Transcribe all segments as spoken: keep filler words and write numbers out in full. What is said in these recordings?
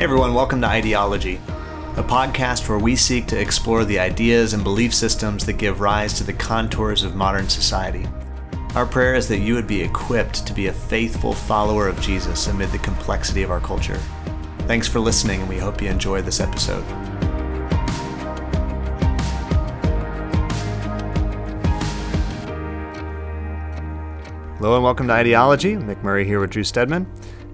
Hey everyone, welcome to Ideology, a podcast where we seek to explore the ideas and belief systems that give rise to the contours of modern society. Our prayer is that you would be equipped to be a faithful follower of Jesus amid the complexity of our culture. Thanks for listening, and we hope you enjoy this episode. Hello and welcome to Ideology. Mick Murray here with Drew Steadman.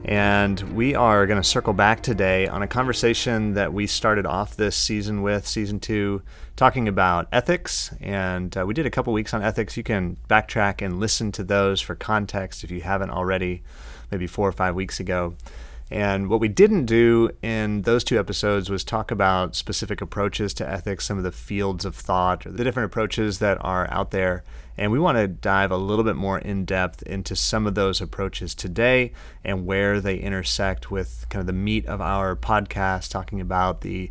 And we are going to circle back today on a conversation that we started off this season with, season two, talking about ethics. And uh, we did a couple weeks on ethics. You can backtrack and listen to those for context if you haven't already, maybe four or five weeks ago. And what we didn't do in those two episodes was talk about specific approaches to ethics, some of the fields of thought, or the different approaches that are out there. And we want to dive a little bit more in depth into some of those approaches today and where they intersect with kind of the meat of our podcast, talking about the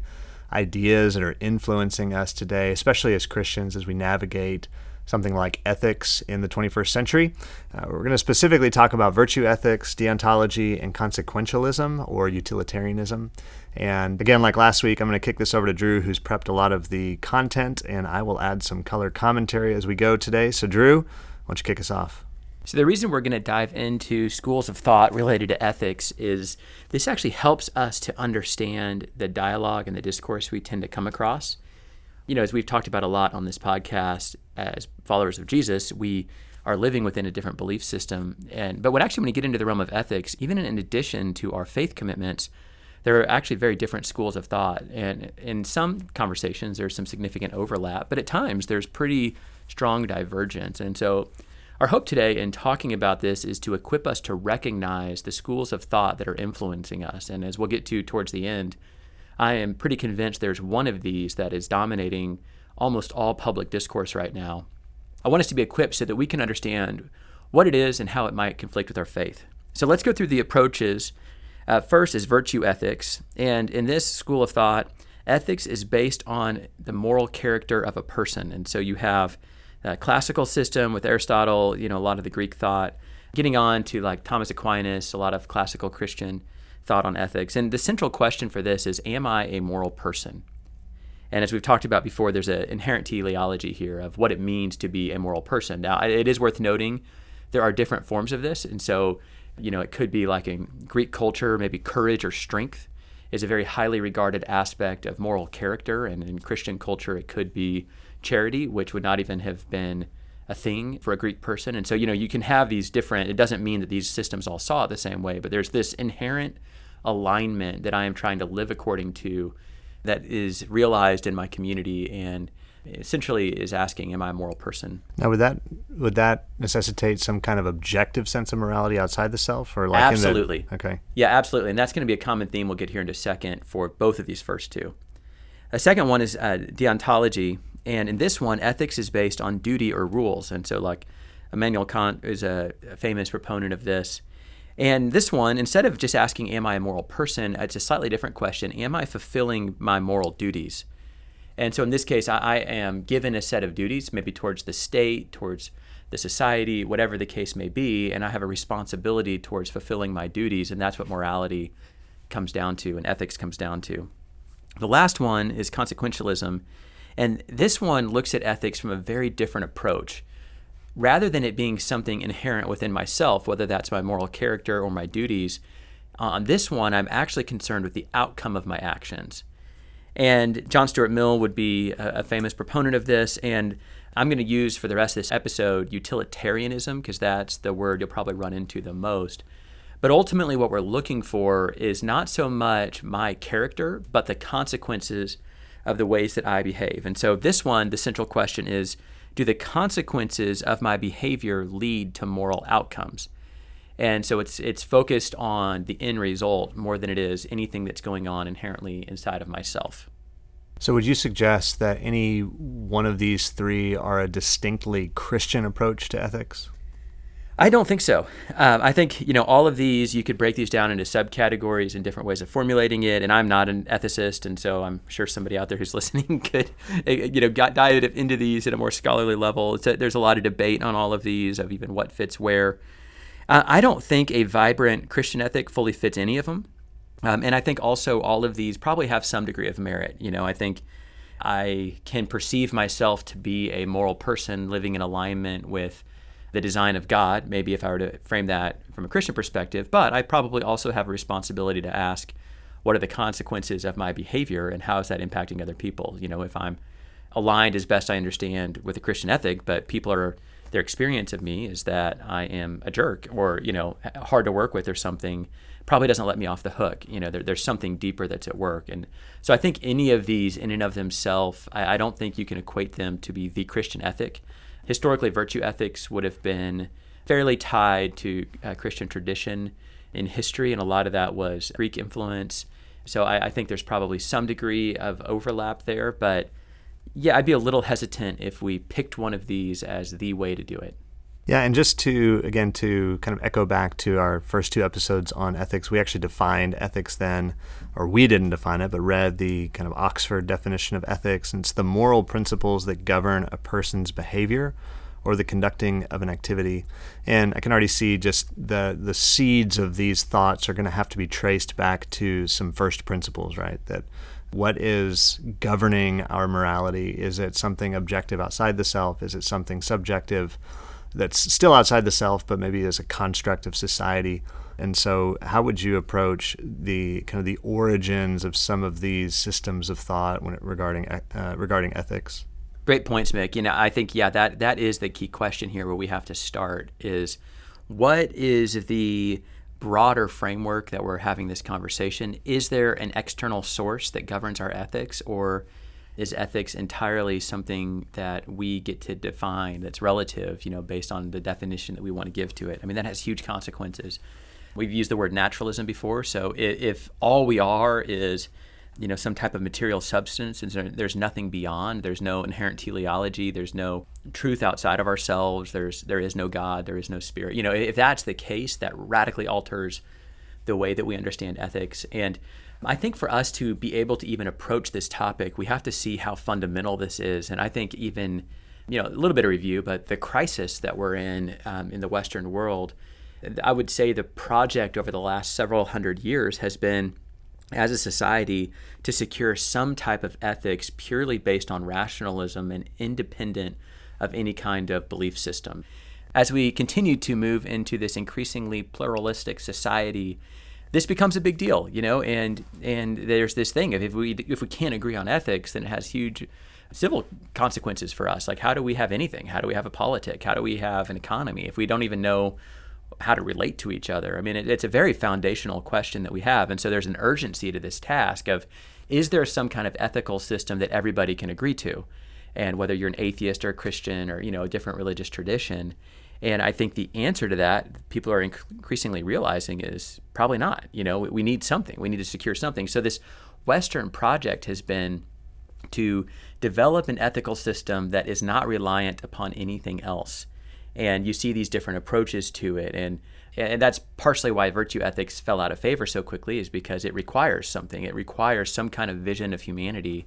ideas that are influencing us today, especially as Christians, as we navigate something like ethics in the twenty-first century. Uh, we're going to specifically talk about virtue ethics, deontology, and consequentialism or utilitarianism. And again, like last week, I'm going to kick this over to Drew, who's prepped a lot of the content, and I will add some color commentary as we go today. So Drew, why don't you kick us off? So the reason we're going to dive into schools of thought related to ethics is this actually helps us to understand the dialogue and the discourse we tend to come across. You know, as we've talked about a lot on this podcast, as followers of Jesus, we are living within a different belief system. And but when actually when you get into the realm of ethics, even in addition to our faith commitments, there are actually very different schools of thought. And in some conversations, there's some significant overlap, but at times there's pretty strong divergence. And so our hope today in talking about this is to equip us to recognize the schools of thought that are influencing us. And as we'll get to towards the end, I am pretty convinced there's one of these that is dominating almost all public discourse right now. I want us to be equipped so that we can understand what it is and how it might conflict with our faith. So let's go through the approaches. Uh, first is virtue ethics. And in this school of thought, ethics is based on the moral character of a person. And so you have a classical system with Aristotle, you know, a lot of the Greek thought, getting on to like Thomas Aquinas, a lot of classical Christian thought on ethics. And the central question for this is, am I a moral person? And as we've talked about before, there's an inherent teleology here of what it means to be a moral person. Now, it is worth noting there are different forms of this. And so, you know, it could be like in Greek culture, maybe courage or strength is a very highly regarded aspect of moral character. And in Christian culture, it could be charity, which would not even have been a thing for a Greek person. And so, you know, you can have these different, it doesn't mean that these systems all saw it the same way, but there's this inherent alignment that I am trying to live according to that is realized in my community and essentially is asking, am I a moral person? Now, would that would that necessitate some kind of objective sense of morality outside the self? Or like Absolutely. In the, okay. Yeah, absolutely. And that's going to be a common theme we'll get here in a second for both of these first two. A second one is uh, deontology. And in this one, ethics is based on duty or rules. And so like Immanuel Kant is a, a famous proponent of this. And this one, instead of just asking, am I a moral person, it's a slightly different question. Am I fulfilling my moral duties? And so in this case, I, I am given a set of duties, maybe towards the state, towards the society, whatever the case may be, and I have a responsibility towards fulfilling my duties, and that's what morality comes down to and ethics comes down to. The last one is consequentialism, and this one looks at ethics from a very different approach. Rather than it being something inherent within myself, whether that's my moral character or my duties, on this one, I'm actually concerned with the outcome of my actions. And John Stuart Mill would be a famous proponent of this, and I'm going to use for the rest of this episode utilitarianism, because that's the word you'll probably run into the most. But ultimately, what we're looking for is not so much my character, but the consequences of the ways that I behave. And so this one, the central question is, do the consequences of my behavior lead to moral outcomes? And so it's it's focused on the end result more than it is anything that's going on inherently inside of myself. So would you suggest that any one of these three are a distinctly Christian approach to ethics? I don't think so. Um, I think, you know, all of these, you could break these down into subcategories and different ways of formulating it. And I'm not an ethicist, and so I'm sure somebody out there who's listening could, you know, got dived into these at a more scholarly level. It's a, there's a lot of debate on all of these of even what fits where. Uh, I don't think a vibrant Christian ethic fully fits any of them. Um, and I think also all of these probably have some degree of merit. You know, I think I can perceive myself to be a moral person living in alignment with the design of God, maybe if I were to frame that from a Christian perspective, but I probably also have a responsibility to ask, what are the consequences of my behavior and how is that impacting other people? You know, if I'm aligned as best I understand with the Christian ethic, but people are, their experience of me is that I am a jerk or, you know, hard to work with or something, probably doesn't let me off the hook. You know, there, there's something deeper that's at work. And so I think any of these in and of themselves, I, I don't think you can equate them to be the Christian ethic. Historically, virtue ethics would have been fairly tied to uh, Christian tradition in history, and a lot of that was Greek influence. So I, I think there's probably some degree of overlap there, but yeah, I'd be a little hesitant if we picked one of these as the way to do it. Yeah, and just to, again, to kind of echo back to our first two episodes on ethics, we actually defined ethics then, or we didn't define it, but read the kind of Oxford definition of ethics, and it's the moral principles that govern a person's behavior or the conducting of an activity. And I can already see just the the seeds of these thoughts are going to have to be traced back to some first principles, right? That what is governing our morality? Is it something objective outside the self? Is it something subjective that's still outside the self, but maybe as a construct of society? And so how would you approach the kind of the origins of some of these systems of thought when it, regarding uh, regarding ethics? Great points, Mick. You know, I think, yeah, that that is the key question here where we have to start is what is the broader framework that we're having this conversation? Is there an external source that governs our ethics, or is ethics entirely something that we get to define that's relative, you know, based on the definition that we want to give to it? I mean, that has huge consequences. We've used the word naturalism before, so if all we are is, you know, some type of material substance and there's nothing beyond, there's no inherent teleology, there's no truth outside of ourselves, there's there is no God, there is no spirit. You know, if that's the case, that radically alters the way that we understand ethics. And I think for us to be able to even approach this topic, we have to see how fundamental this is. And I think even, you know, a little bit of review, but the crisis that we're in um, in the Western world, I would say the project over the last several hundred years has been, as a society, to secure some type of ethics purely based on rationalism and independent of any kind of belief system. As we continue to move into this increasingly pluralistic society, this becomes a big deal, you know, and and there's this thing of if we if we can't agree on ethics, then it has huge civil consequences for us. Like, how do we have anything? How do we have a politic? How do we have an economy if we don't even know how to relate to each other? I mean, it, it's a very foundational question that we have. And so there's an urgency to this task of, is there some kind of ethical system that everybody can agree to? And whether you're an atheist or a Christian or, you know, a different religious tradition. And I think the answer to that, people are increasingly realizing, is probably not. You know, we need something. We need to secure something. So this Western project has been to develop an ethical system that is not reliant upon anything else. And you see these different approaches to it. And and that's partially why virtue ethics fell out of favor so quickly, is because it requires something. It requires some kind of vision of humanity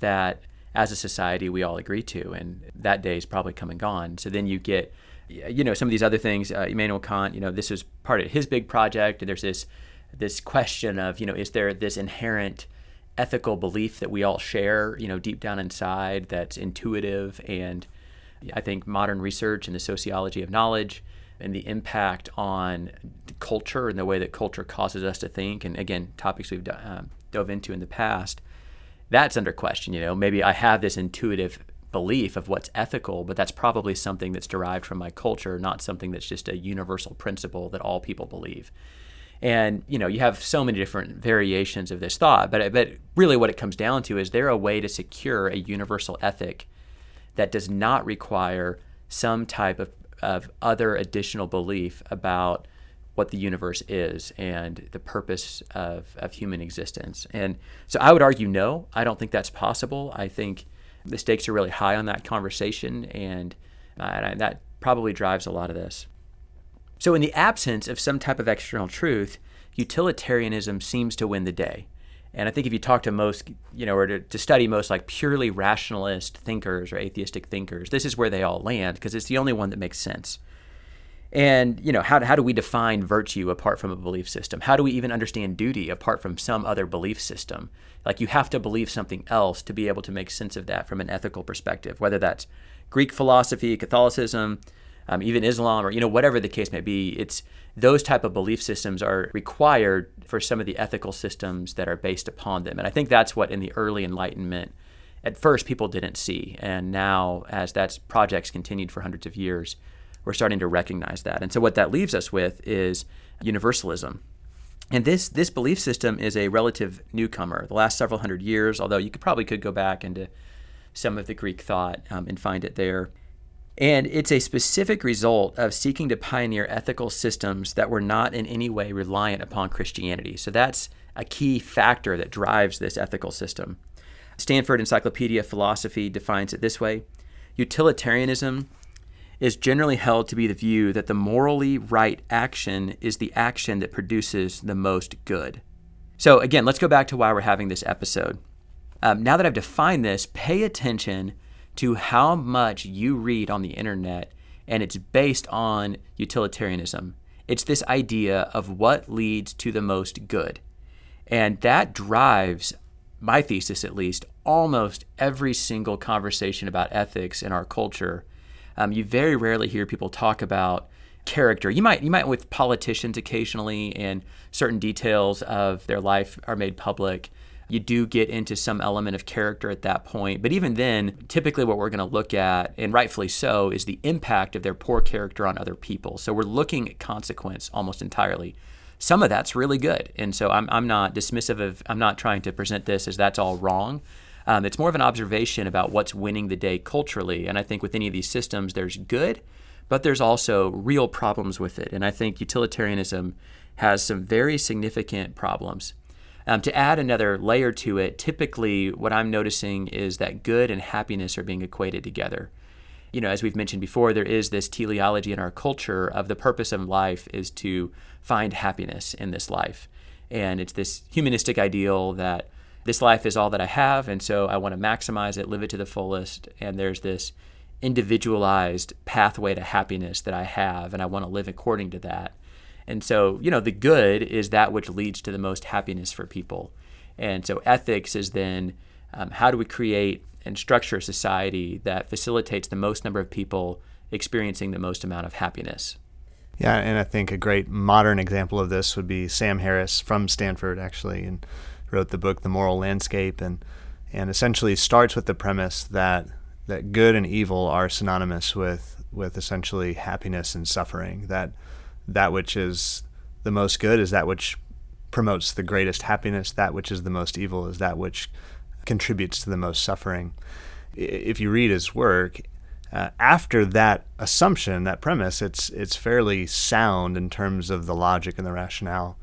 that, as a society, we all agree to. And that day is probably come and gone. So then you get, you know, some of these other things, uh, Immanuel Kant, you know, this is part of his big project. And there's this this question of, you know, is there this inherent ethical belief that we all share, you know, deep down inside, that's intuitive? And I think modern research and the sociology of knowledge and the impact on culture and the way that culture causes us to think, and again, topics we've um, dove into in the past, that's under question. You know, maybe I have this intuitive belief of what's ethical, but that's probably something that's derived from my culture, not something that's just a universal principle that all people believe. And, you know, you have so many different variations of this thought, but but really what it comes down to is, there a way to secure a universal ethic that does not require some type of, of other additional belief about what the universe is and the purpose of, of human existence? And so I would argue no, I don't think that's possible. I think the stakes are really high on that conversation, and uh, that probably drives a lot of this. So in the absence of some type of external truth, utilitarianism seems to win the day. And I think if you talk to most, you know, or to, to study most like purely rationalist thinkers or atheistic thinkers, this is where they all land, because it's the only one that makes sense. And, you know, how, how do we define virtue apart from a belief system? How do we even understand duty apart from some other belief system? Like, you have to believe something else to be able to make sense of that from an ethical perspective, whether that's Greek philosophy, Catholicism, um, even Islam, or, you know, whatever the case may be. It's those type of belief systems are required for some of the ethical systems that are based upon them. And I think that's what in the early Enlightenment, at first people didn't see. And now, as that's projects continued for hundreds of years, we're starting to recognize that. And so what that leaves us with is universalism. And this this belief system is a relative newcomer. The last several hundred years, although you could probably could go back into some of the Greek thought um, and find it there. And it's a specific result of seeking to pioneer ethical systems that were not in any way reliant upon Christianity. So that's a key factor that drives this ethical system. Stanford Encyclopedia of Philosophy defines it this way: utilitarianism is generally held to be the view that the morally right action is the action that produces the most good. So again, let's go back to why we're having this episode. Um, now that I've defined this, pay attention to how much you read on the internet, and it's based on utilitarianism. It's this idea of what leads to the most good. And that drives, my thesis at least, almost every single conversation about ethics in our culture. Um, you very rarely hear people talk about character. You might, you might with politicians occasionally, and certain details of their life are made public. You do get into some element of character at that point. But even then, typically what we're going to look at, and rightfully so, is the impact of their poor character on other people. So we're looking at consequence almost entirely. Some of that's really good. And so I'm, I'm not dismissive of, I'm not trying to present this as that's all wrong. Um, it's more of an observation about what's winning the day culturally. And I think with any of these systems, there's good, but there's also real problems with it. And I think utilitarianism has some very significant problems. Um, to add another layer to it, typically what I'm noticing is that good and happiness are being equated together. You know, as we've mentioned before, there is this teleology in our culture of the purpose of life is to find happiness in this life. And it's this humanistic ideal that this life is all that I have, and so I want to maximize it, live it to the fullest, and there's this individualized pathway to happiness that I have, and I want to live according to that. And so, you know, the good is that which leads to the most happiness for people. And so ethics is then um, how do we create and structure a society that facilitates the most number of people experiencing the most amount of happiness? Yeah, and I think a great modern example of this would be Sam Harris from Stanford, actually, and wrote the book The Moral Landscape, and and essentially starts with the premise that that good and evil are synonymous with with essentially happiness and suffering, that that which is the most good is that which promotes the greatest happiness, that which is the most evil is that which contributes to the most suffering. If you read his work, uh, after that assumption, that premise, it's it's fairly sound in terms of the logic and the rationale.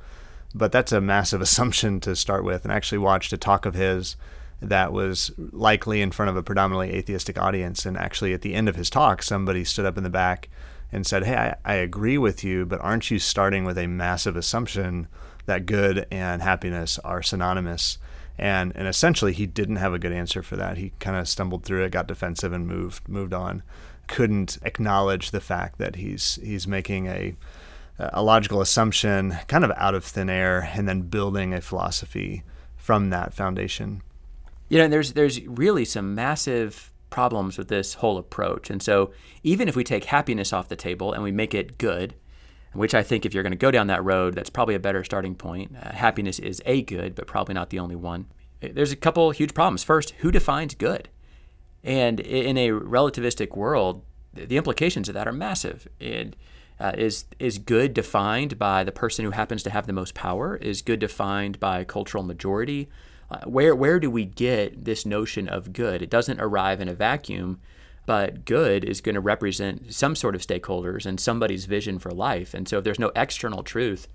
But that's a massive assumption to start with. And I actually watched a talk of his that was likely in front of a predominantly atheistic audience. And actually at the end of his talk, somebody stood up in the back and said, hey, I, I agree with you, but aren't you starting with a massive assumption that good and happiness are synonymous? And and essentially he didn't have a good answer for that. He kind of stumbled through it, got defensive, and moved moved on. Couldn't acknowledge the fact that he's he's making a a logical assumption kind of out of thin air and then building a philosophy from that foundation. You know, there's there's really some massive problems with this whole approach. And so even if we take happiness off the table and we make it good, which I think if you're going to go down that road, that's probably a better starting point. Uh, happiness is a good, but probably not the only one. There's a couple huge problems. First, who defines good? And in a relativistic world, the implications of that are massive. And Uh, is is good defined by the person who happens to have the most power? Is good defined by cultural majority? Uh, where where do we get this notion of good? It doesn't arrive in a vacuum, but good is going to represent some sort of stakeholders and somebody's vision for life. And so if there's no external truth,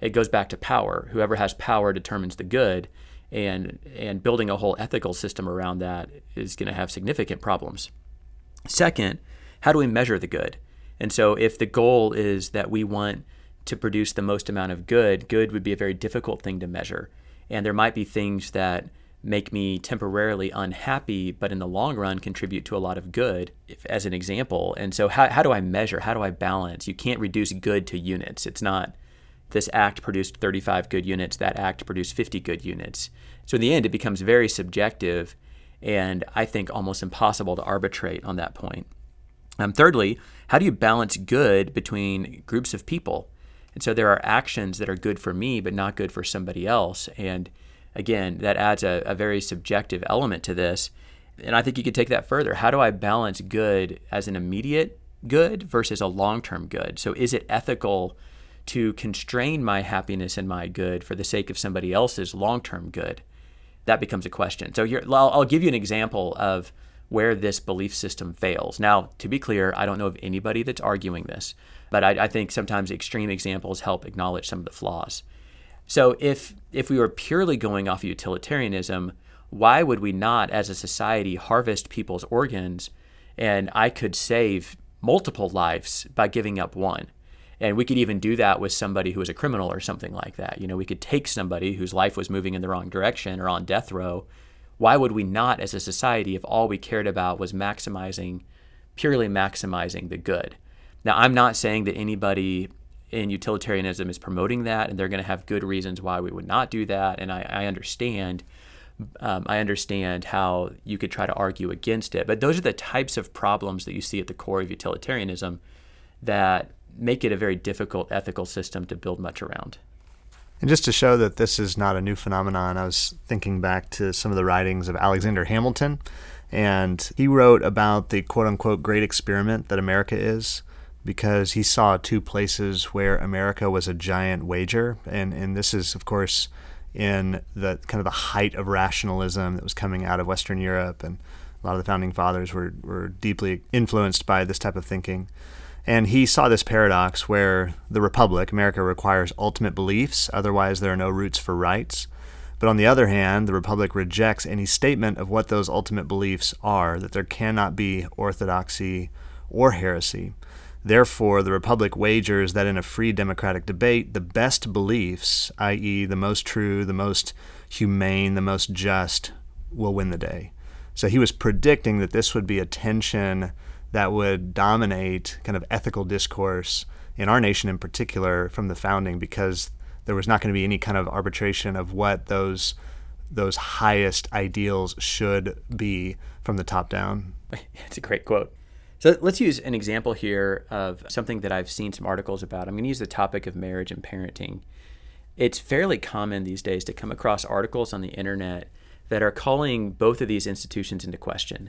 it goes back to power. Whoever has power determines the good, and and building a whole ethical system around that is going to have significant problems. Second, how do we measure the good? And so if the goal is that we want to produce the most amount of good, good would be a very difficult thing to measure. And there might be things that make me temporarily unhappy, but in the long run contribute to a lot of good, if, as an example. And so how, how do I measure? How do I balance? You can't reduce good to units. It's not this act produced thirty-five good units, that act produced fifty good units. So in the end, it becomes very subjective, and I think almost impossible to arbitrate on that point. Um, thirdly, how do you balance good between groups of people? And so there are actions that are good for me but not good for somebody else. And again, that adds a, a very subjective element to this. And I think you could take that further. How do I balance good as an immediate good versus a long-term good? So is it ethical to constrain my happiness and my good for the sake of somebody else's long-term good? That becomes a question. So here, I'll, I'll give you an example of where this belief system fails. Now, to be clear, I don't know of anybody that's arguing this, but I, I think sometimes extreme examples help acknowledge some of the flaws. So if if we were purely going off utilitarianism, why would we not, as a society, harvest people's organs, and I could save multiple lives by giving up one? And we could even do that with somebody who is a criminal or something like that. You know, we could take somebody whose life was moving in the wrong direction or on death row. Why would we not, as a society, if all we cared about was maximizing, purely maximizing the good? Now, I'm not saying that anybody in utilitarianism is promoting that, and they're going to have good reasons why we would not do that. And I, I understand, um, I understand how you could try to argue against it. But those are the types of problems that you see at the core of utilitarianism that make it a very difficult ethical system to build much around. And just to show that this is not a new phenomenon, I was thinking back to some of the writings of Alexander Hamilton, and he wrote about the quote-unquote great experiment that America is, because he saw two places where America was a giant wager. And, and this is, of course, in the kind of the height of rationalism that was coming out of Western Europe, and a lot of the founding fathers were, were deeply influenced by this type of thinking. And he saw this paradox where the Republic, America, requires ultimate beliefs, otherwise there are no roots for rights. But on the other hand, the Republic rejects any statement of what those ultimate beliefs are, that there cannot be orthodoxy or heresy. Therefore, the Republic wagers that in a free democratic debate, the best beliefs, that is the most true, the most humane, the most just, will win the day. So he was predicting that this would be a tension that would dominate kind of ethical discourse in our nation in particular from the founding, because there was not going to be any kind of arbitration of what those those highest ideals should be from the top down. It's a great quote. So let's use an example here of something that I've seen some articles about. I'm going to use the topic of marriage and parenting. It's fairly common these days to come across articles on the internet that are calling both of these institutions into question.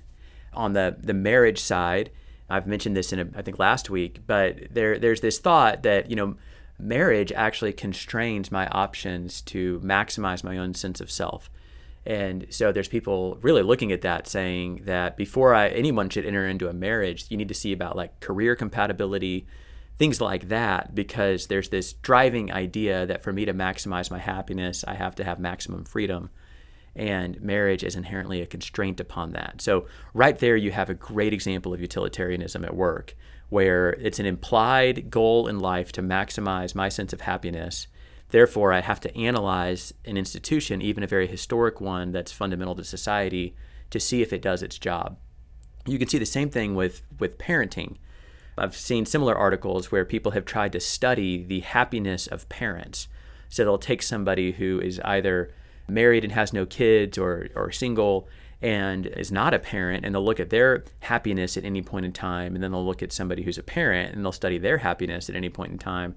On the, the marriage side, I've mentioned this in a, I think last week, but there there's this thought that, you know, marriage actually constrains my options to maximize my own sense of self. And so there's people really looking at that saying that before I, anyone should enter into a marriage, you need to see about like career compatibility, things like that, because there's this driving idea that for me to maximize my happiness, I have to have maximum freedom. And marriage is inherently a constraint upon that. So right there, you have a great example of utilitarianism at work, where it's an implied goal in life to maximize my sense of happiness. Therefore, I have to analyze an institution, even a very historic one that's fundamental to society, to see if it does its job. You can see the same thing with, with parenting. I've seen similar articles where people have tried to study the happiness of parents. So they'll take somebody who is either married and has no kids or or single and is not a parent, and they'll look at their happiness at any point in time, and then they'll look at somebody who's a parent and they'll study their happiness at any point in time.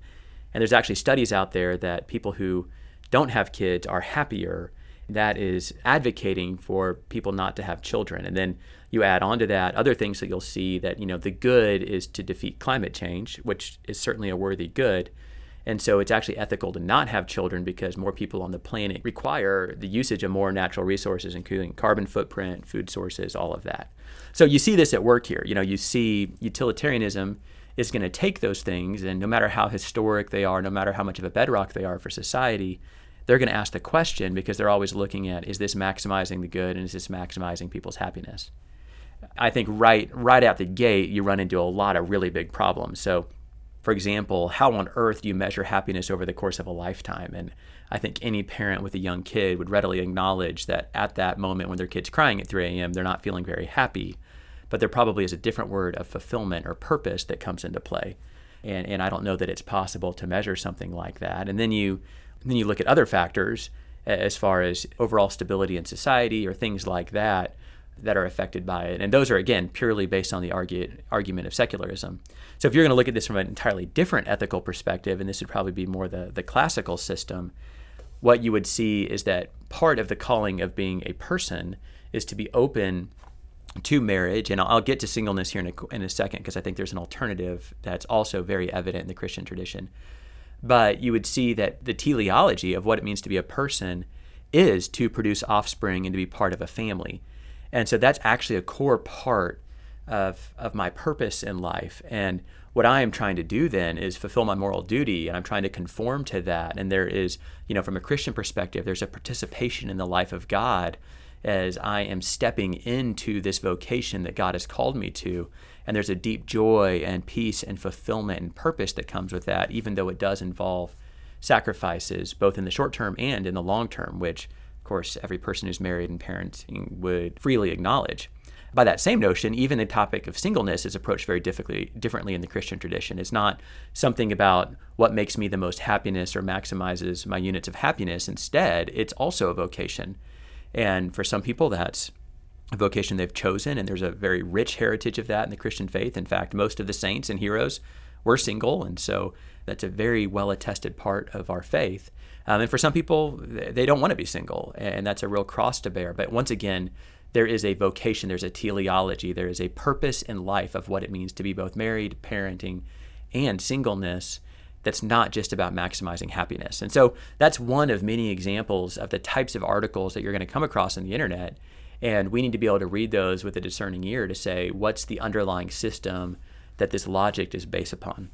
And there's actually studies out there that people who don't have kids are happier. That is advocating for people not to have children. And then you add on to that other things that you'll see that, you know, the good is to defeat climate change, which is certainly a worthy good. And so it's actually ethical to not have children because more people on the planet require the usage of more natural resources, including carbon footprint, food sources, all of that. So you see this at work here. You know, you see utilitarianism is going to take those things, and no matter how historic they are, no matter how much of a bedrock they are for society, they're going to ask the question because they're always looking at, is this maximizing the good and is this maximizing people's happiness? I think right, right out the gate, you run into a lot of really big problems. So for example, how on earth do you measure happiness over the course of a lifetime? And I think any parent with a young kid would readily acknowledge that at that moment when their kid's crying at three a.m., they're not feeling very happy, but there probably is a different word of fulfillment or purpose that comes into play. And and I don't know that it's possible to measure something like that. And then you and then you look at other factors as far as overall stability in society or things like that that are affected by it. And those are, again, purely based on the argue, argument of secularism. So if you're going to look at this from an entirely different ethical perspective, and this would probably be more the, the classical system, what you would see is that part of the calling of being a person is to be open to marriage. And I'll, I'll get to singleness here in a, in a second, because I think there's an alternative that's also very evident in the Christian tradition. But you would see that the teleology of what it means to be a person is to produce offspring and to be part of a family. And so that's actually a core part of of my purpose in life. And what I am trying to do then is fulfill my moral duty, and I'm trying to conform to that. And there is, you know, from a Christian perspective, there's a participation in the life of God as I am stepping into this vocation that God has called me to. And there's a deep joy and peace and fulfillment and purpose that comes with that, even though it does involve sacrifices, both in the short term and in the long term, which course, every person who's married and parenting would freely acknowledge. By that same notion, even the topic of singleness is approached very differently, differently in the Christian tradition. It's not something about what makes me the most happiness or maximizes my units of happiness. Instead, it's also a vocation. And for some people, that's a vocation they've chosen, and there's a very rich heritage of that in the Christian faith. In fact, most of the saints and heroes were single, and so that's a very well-attested part of our faith. Um, and for some people, they don't want to be single, and that's a real cross to bear. But once again, there is a vocation, there's a teleology, there is a purpose in life of what it means to be both married, parenting, and singleness that's not just about maximizing happiness. And so that's one of many examples of the types of articles that you're going to come across on the internet, and we need to be able to read those with a discerning ear to say, what's the underlying system that this logic is based upon?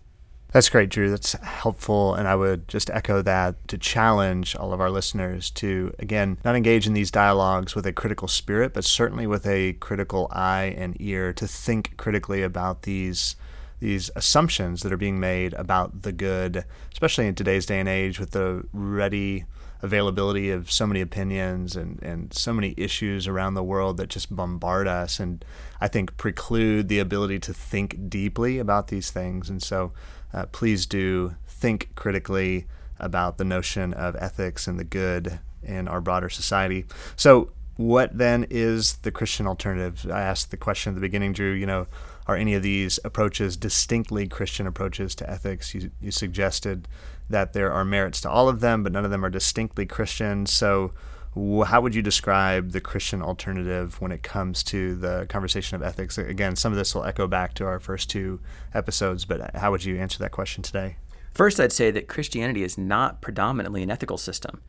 That's great, Drew. That's helpful. And I would just echo that to challenge all of our listeners to, again, not engage in these dialogues with a critical spirit, but certainly with a critical eye and ear to think critically about these these assumptions that are being made about the good, especially in today's day and age with the ready availability of so many opinions and, and so many issues around the world that just bombard us and I think preclude the ability to think deeply about these things. And so uh, please do think critically about the notion of ethics and the good in our broader society. So what then is the Christian alternative? I asked the question at the beginning, Drew, you know, are any of these approaches distinctly Christian approaches to ethics? You, you suggested that there are merits to all of them, but none of them are distinctly Christian. So how would you describe the Christian alternative when it comes to the conversation of ethics? Again, some of this will echo back to our first two episodes, but how would you answer that question today? First, I'd say that Christianity is not predominantly an ethical system.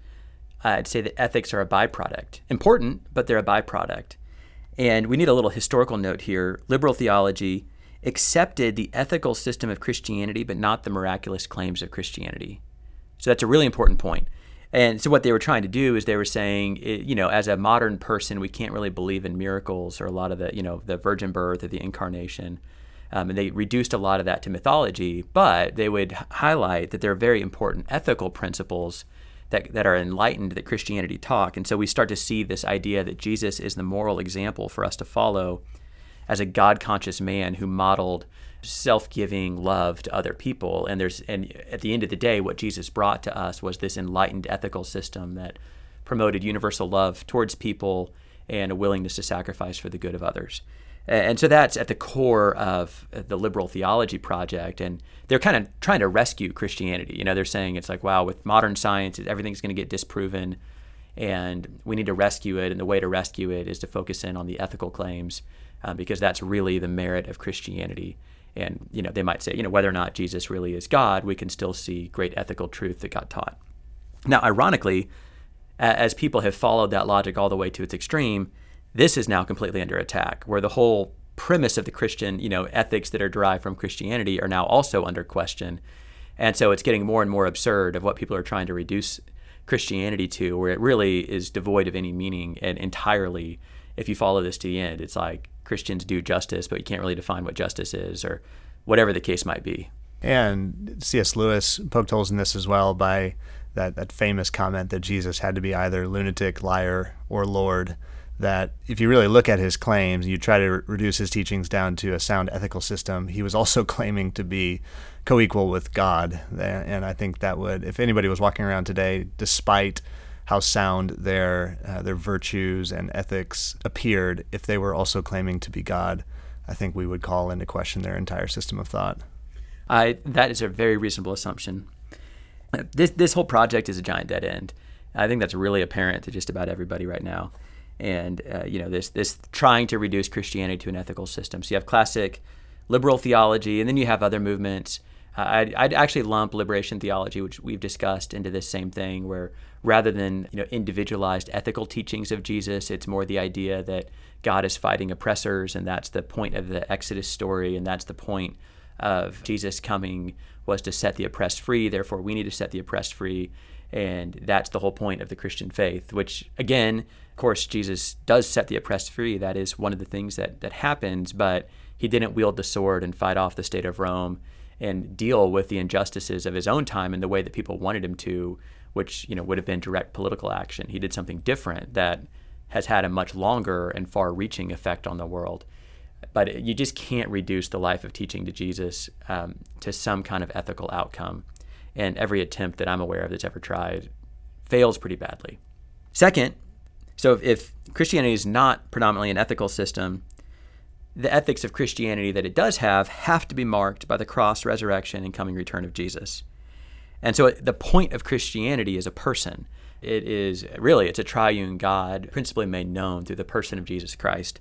I'd say that ethics are a byproduct. Important, but they're a byproduct. And we need a little historical note here. Liberal theology accepted the ethical system of Christianity, but not the miraculous claims of Christianity. So that's a really important point. And so what they were trying to do is they were saying, you know, as a modern person, we can't really believe in miracles or a lot of the, you know, the virgin birth or the incarnation. Um, and they reduced a lot of that to mythology, but they would highlight that there are very important ethical principles That, that are enlightened that Christianity talk. And so we start to see this idea that Jesus is the moral example for us to follow as a God-conscious man who modeled self-giving love to other people. And there's and at the end of the day, what Jesus brought to us was this enlightened ethical system that promoted universal love towards people and a willingness to sacrifice for the good of others. And so that's at the core of the liberal theology project. And they're kind of trying to rescue Christianity. You know, they're saying it's like, wow, with modern science, everything's going to get disproven and we need to rescue it. And the way to rescue it is to focus in on the ethical claims uh, because that's really the merit of Christianity. And, you know, they might say, you know, whether or not Jesus really is God, we can still see great ethical truth that got taught. Now, ironically, as people have followed that logic all the way to its extreme, this is now completely under attack, where the whole premise of the Christian, you know, ethics that are derived from Christianity are now also under question. And so it's getting more and more absurd of what people are trying to reduce Christianity to, where it really is devoid of any meaning and entirely, if you follow this to the end, it's like Christians do justice, but you can't really define what justice is or whatever the case might be. And C S. Lewis poked holes in this as well by that, that famous comment that Jesus had to be either lunatic, liar, or Lord, that if you really look at his claims, you try to re- reduce his teachings down to a sound ethical system, he was also claiming to be co-equal with God. And I think that would, if anybody was walking around today, despite how sound their uh, their virtues and ethics appeared, if they were also claiming to be God, I think we would call into question their entire system of thought. I, that is a very reasonable assumption. This this whole project is a giant dead end. I think that's really apparent to just about everybody right now. And uh, you know, this this trying to reduce Christianity to an ethical system. So you have classic liberal theology, and then you have other movements. Uh, I'd, I'd actually lump liberation theology, which we've discussed, into this same thing, where rather than, you know, individualized ethical teachings of Jesus, it's more the idea that God is fighting oppressors, and that's the point of the Exodus story, and that's the point of Jesus coming, was to set the oppressed free. Therefore, we need to set the oppressed free. And that's the whole point of the Christian faith, which, again, of course, Jesus does set the oppressed free. That is one of the things that, that happens, but he didn't wield the sword and fight off the state of Rome and deal with the injustices of his own time in the way that people wanted him to, which, you know, would have been direct political action. He did something different that has had a much longer and far-reaching effect on the world. But you just can't reduce the life of teaching to Jesus um, to some kind of ethical outcome. And every attempt that I'm aware of that's ever tried fails pretty badly. Second, so if, if Christianity is not predominantly an ethical system, the ethics of Christianity that it does have have to be marked by the cross, resurrection, and coming return of Jesus. And so the point of Christianity is a person. It is really, it's a triune God, principally made known through the person of Jesus Christ.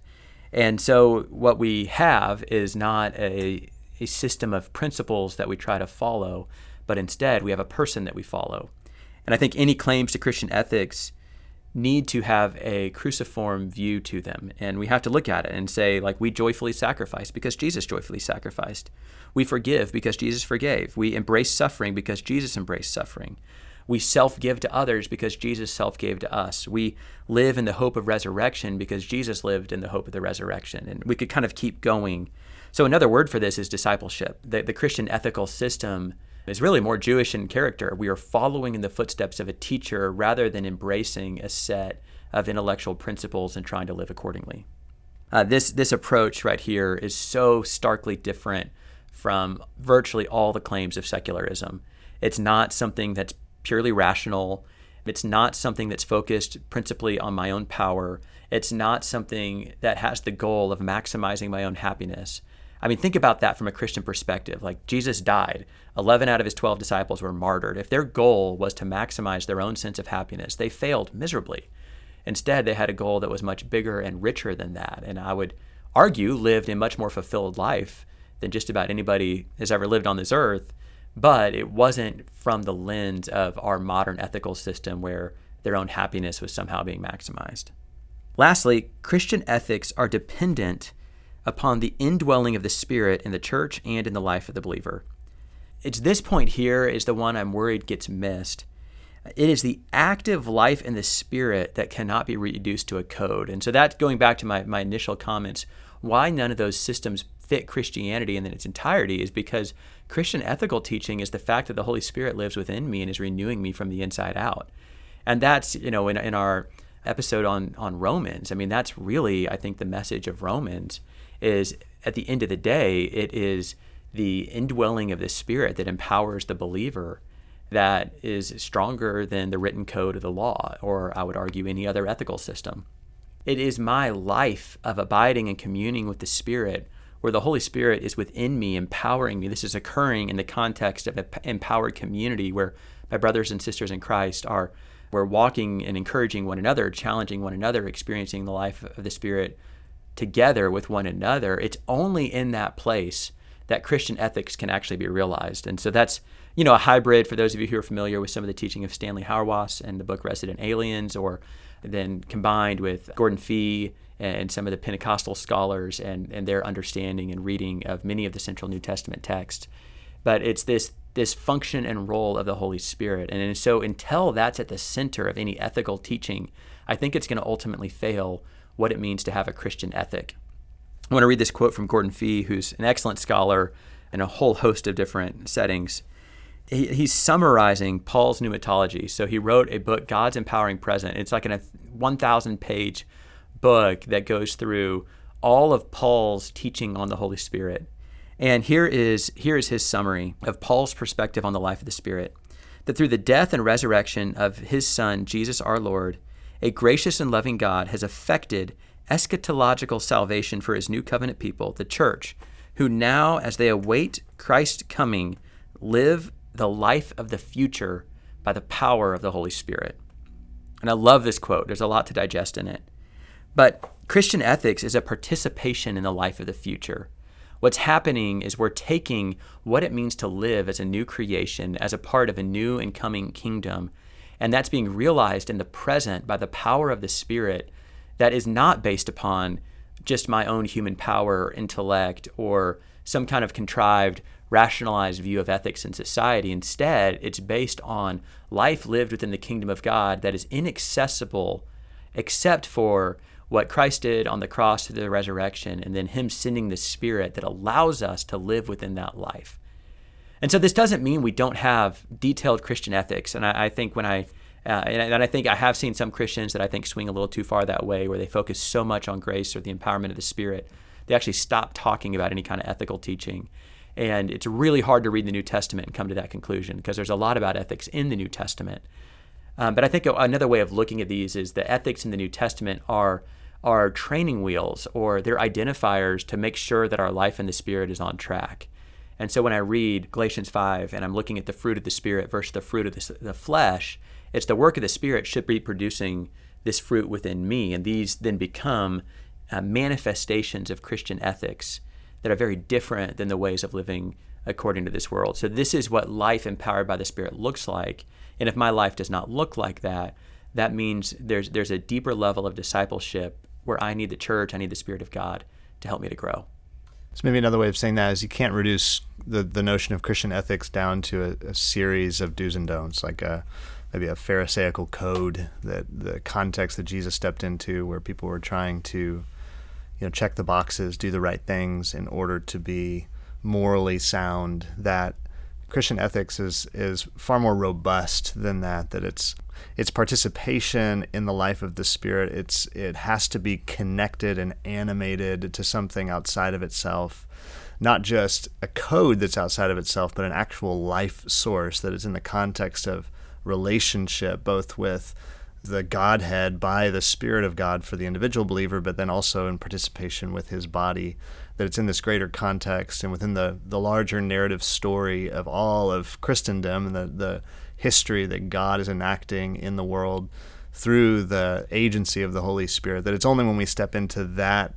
And so what we have is not a, a system of principles that we try to follow, but instead we have a person that we follow. And I think any claims to Christian ethics need to have a cruciform view to them. And we have to look at it and say, like, we joyfully sacrifice because Jesus joyfully sacrificed. We forgive because Jesus forgave. We embrace suffering because Jesus embraced suffering. We self-give to others because Jesus self-gave to us. We live in the hope of resurrection because Jesus lived in the hope of the resurrection. And we could kind of keep going. So another word for this is discipleship. The, the Christian ethical system is really more Jewish in character. We are following in the footsteps of a teacher rather than embracing a set of intellectual principles and trying to live accordingly. Uh, this this approach right here is so starkly different from virtually all the claims of secularism. It's not something that's purely rational. It's not something that's focused principally on my own power. It's not something that has the goal of maximizing my own happiness. I mean, think about that from a Christian perspective. Like, Jesus died. eleven out of his twelve disciples were martyred. If their goal was to maximize their own sense of happiness, they failed miserably. Instead, they had a goal that was much bigger and richer than that. And I would argue lived a much more fulfilled life than just about anybody has ever lived on this earth. But it wasn't from the lens of our modern ethical system where their own happiness was somehow being maximized. Lastly, Christian ethics are dependent upon the indwelling of the Spirit in the church and in the life of the believer. It's this point here is the one I'm worried gets missed. It is the active life in the Spirit that cannot be reduced to a code. And so that's going back to my, my initial comments, why none of those systems fit Christianity in its entirety is because Christian ethical teaching is the fact that the Holy Spirit lives within me and is renewing me from the inside out. And that's, you know, in, in our episode on, on Romans, I mean, that's really, I think, the message of Romans is at the end of the day, it is the indwelling of the Spirit that empowers the believer that is stronger than the written code of the law, or I would argue any other ethical system. It is my life of abiding and communing with the Spirit where the Holy Spirit is within me, empowering me. This is occurring in the context of an empowered community where my brothers and sisters in Christ are we're walking and encouraging one another, challenging one another, experiencing the life of the Spirit together with one another. It's only in that place that Christian ethics can actually be realized. And so that's, you know, a hybrid for those of you who are familiar with some of the teaching of Stanley Hauerwas and the book Resident Aliens, or then combined with Gordon Fee and some of the Pentecostal scholars and, and their understanding and reading of many of the central New Testament texts. But it's this, this function and role of the Holy Spirit. And so until that's at the center of any ethical teaching, I think it's going to ultimately fail what it means to have a Christian ethic. I want to read this quote from Gordon Fee, who's an excellent scholar in a whole host of different settings. He, he's summarizing Paul's pneumatology. So he wrote a book, God's Empowering Present. It's like a one thousand page book that goes through all of Paul's teaching on the Holy Spirit. And here is here is his summary of Paul's perspective on the life of the Spirit, that through the death and resurrection of his Son, Jesus our Lord, a gracious and loving God has effected eschatological salvation for his new covenant people, the church, who now, as they await Christ's coming, live the life of the future by the power of the Holy Spirit. And I love this quote. There's a lot to digest in it. But Christian ethics is a participation in the life of the future. What's happening is we're taking what it means to live as a new creation, as a part of a new and coming kingdom, and that's being realized in the present by the power of the Spirit that is not based upon just my own human power, intellect, or some kind of contrived, rationalized view of ethics in society. Instead, it's based on life lived within the kingdom of God that is inaccessible except for what Christ did on the cross through the resurrection, and then him sending the Spirit that allows us to live within that life. And so this doesn't mean we don't have detailed Christian ethics. And I, I think when I, uh, and I think I have seen some Christians that I think swing a little too far that way, where they focus so much on grace or the empowerment of the Spirit, they actually stop talking about any kind of ethical teaching. And it's really hard to read the New Testament and come to that conclusion, because there's a lot about ethics in the New Testament. Um, but I think another way of looking at these is the ethics in the New Testament are are training wheels, or they're identifiers to make sure that our life in the Spirit is on track. And so when I read Galatians five and I'm looking at the fruit of the Spirit versus the fruit of the, the flesh, it's the work of the Spirit should be producing this fruit within me. And these then become uh, manifestations of Christian ethics that are very different than the ways of living according to this world. So this is what life empowered by the Spirit looks like. And if my life does not look like that, that means there's there's a deeper level of discipleship where I need the church, I need the Spirit of God to help me to grow. So maybe another way of saying that is you can't reduce the, the notion of Christian ethics down to a, a series of do's and don'ts, like a, maybe a Pharisaical code, that the context that Jesus stepped into where people were trying to, you know, check the boxes, do the right things in order to be morally sound. That Christian ethics is is far more robust than that, that it's it's participation in the life of the Spirit. It's it has to be connected and animated to something outside of itself, not just a code that's outside of itself, but an actual life source that is in the context of relationship, both with the Godhead by the Spirit of God for the individual believer, but then also in participation with his body, that it's in this greater context and within the, the larger narrative story of all of Christendom and the, the history that God is enacting in the world through the agency of the Holy Spirit, that it's only when we step into that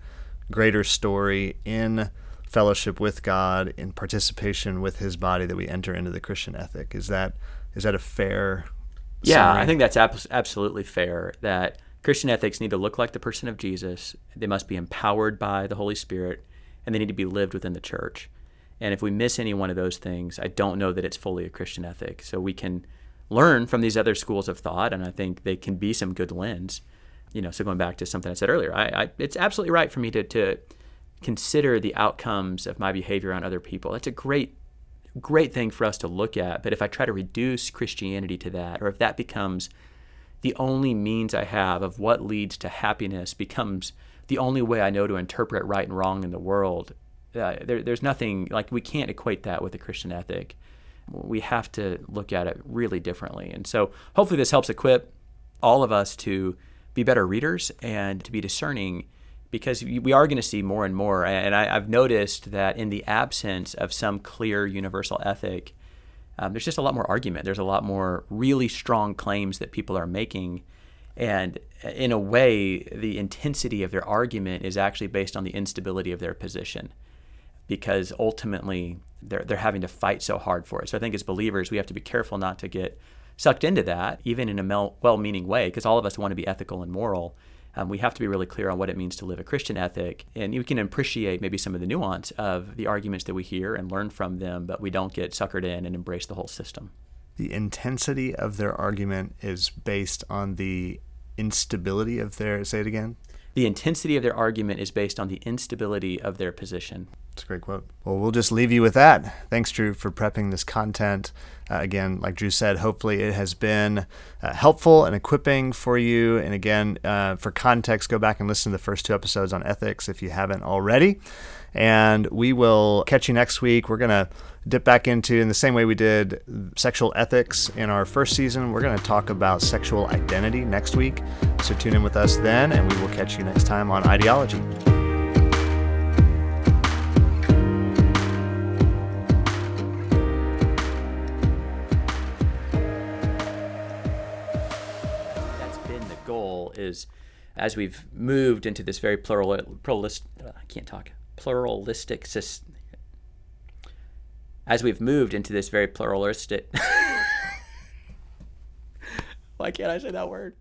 greater story in fellowship with God, in participation with his body, that we enter into the Christian ethic. Is that is that a fair... Yeah, I think that's ab- absolutely fair, that Christian ethics need to look like the person of Jesus. They must be empowered by the Holy Spirit, and they need to be lived within the church. And if we miss any one of those things, I don't know that it's fully a Christian ethic. So we can learn from these other schools of thought, and I think they can be some good lens. You know, so going back to something I said earlier, I, I, it's absolutely right for me to, to consider the outcomes of my behavior on other people. That's a great great thing for us to look at. But if I try to reduce Christianity to that, or if that becomes the only means I have of what leads to happiness, becomes the only way I know to interpret right and wrong in the world, uh, there, there's nothing, like, we can't equate that with a Christian ethic. We have to look at it really differently. And so hopefully this helps equip all of us to be better readers and to be discerning, because we are going to see more and more. And I, I've noticed that in the absence of some clear universal ethic, um, there's just a lot more argument. There's a lot more really strong claims that people are making. And in a way, the intensity of their argument is actually based on the instability of their position, because ultimately they're, they're having to fight so hard for it. So I think as believers, we have to be careful not to get sucked into that, even in a well-meaning way, because all of us want to be ethical and moral. Um, we have to be really clear on what it means to live a Christian ethic. And you can appreciate maybe some of the nuance of the arguments that we hear and learn from them, but we don't get suckered in and embrace the whole system. The intensity of their argument is based on the instability of their, say it again? The intensity of their argument is based on the instability of their position. It's a great quote. Well, we'll just leave you with that. Thanks, Drew, for prepping this content. Uh, again, like Drew said, hopefully it has been uh, helpful and equipping for you. And again, uh, for context, go back and listen to the first two episodes on ethics if you haven't already. And we will catch you next week. We're going to dip back into, in the same way we did sexual ethics in our first season, we're going to talk about sexual identity next week. So tune in with us then, and we will catch you next time on Ideology. Is as we've moved into this very plural, pluralist, uh, I can't talk, pluralistic, sis, as we've moved into this very pluralistic, why can't I say that word?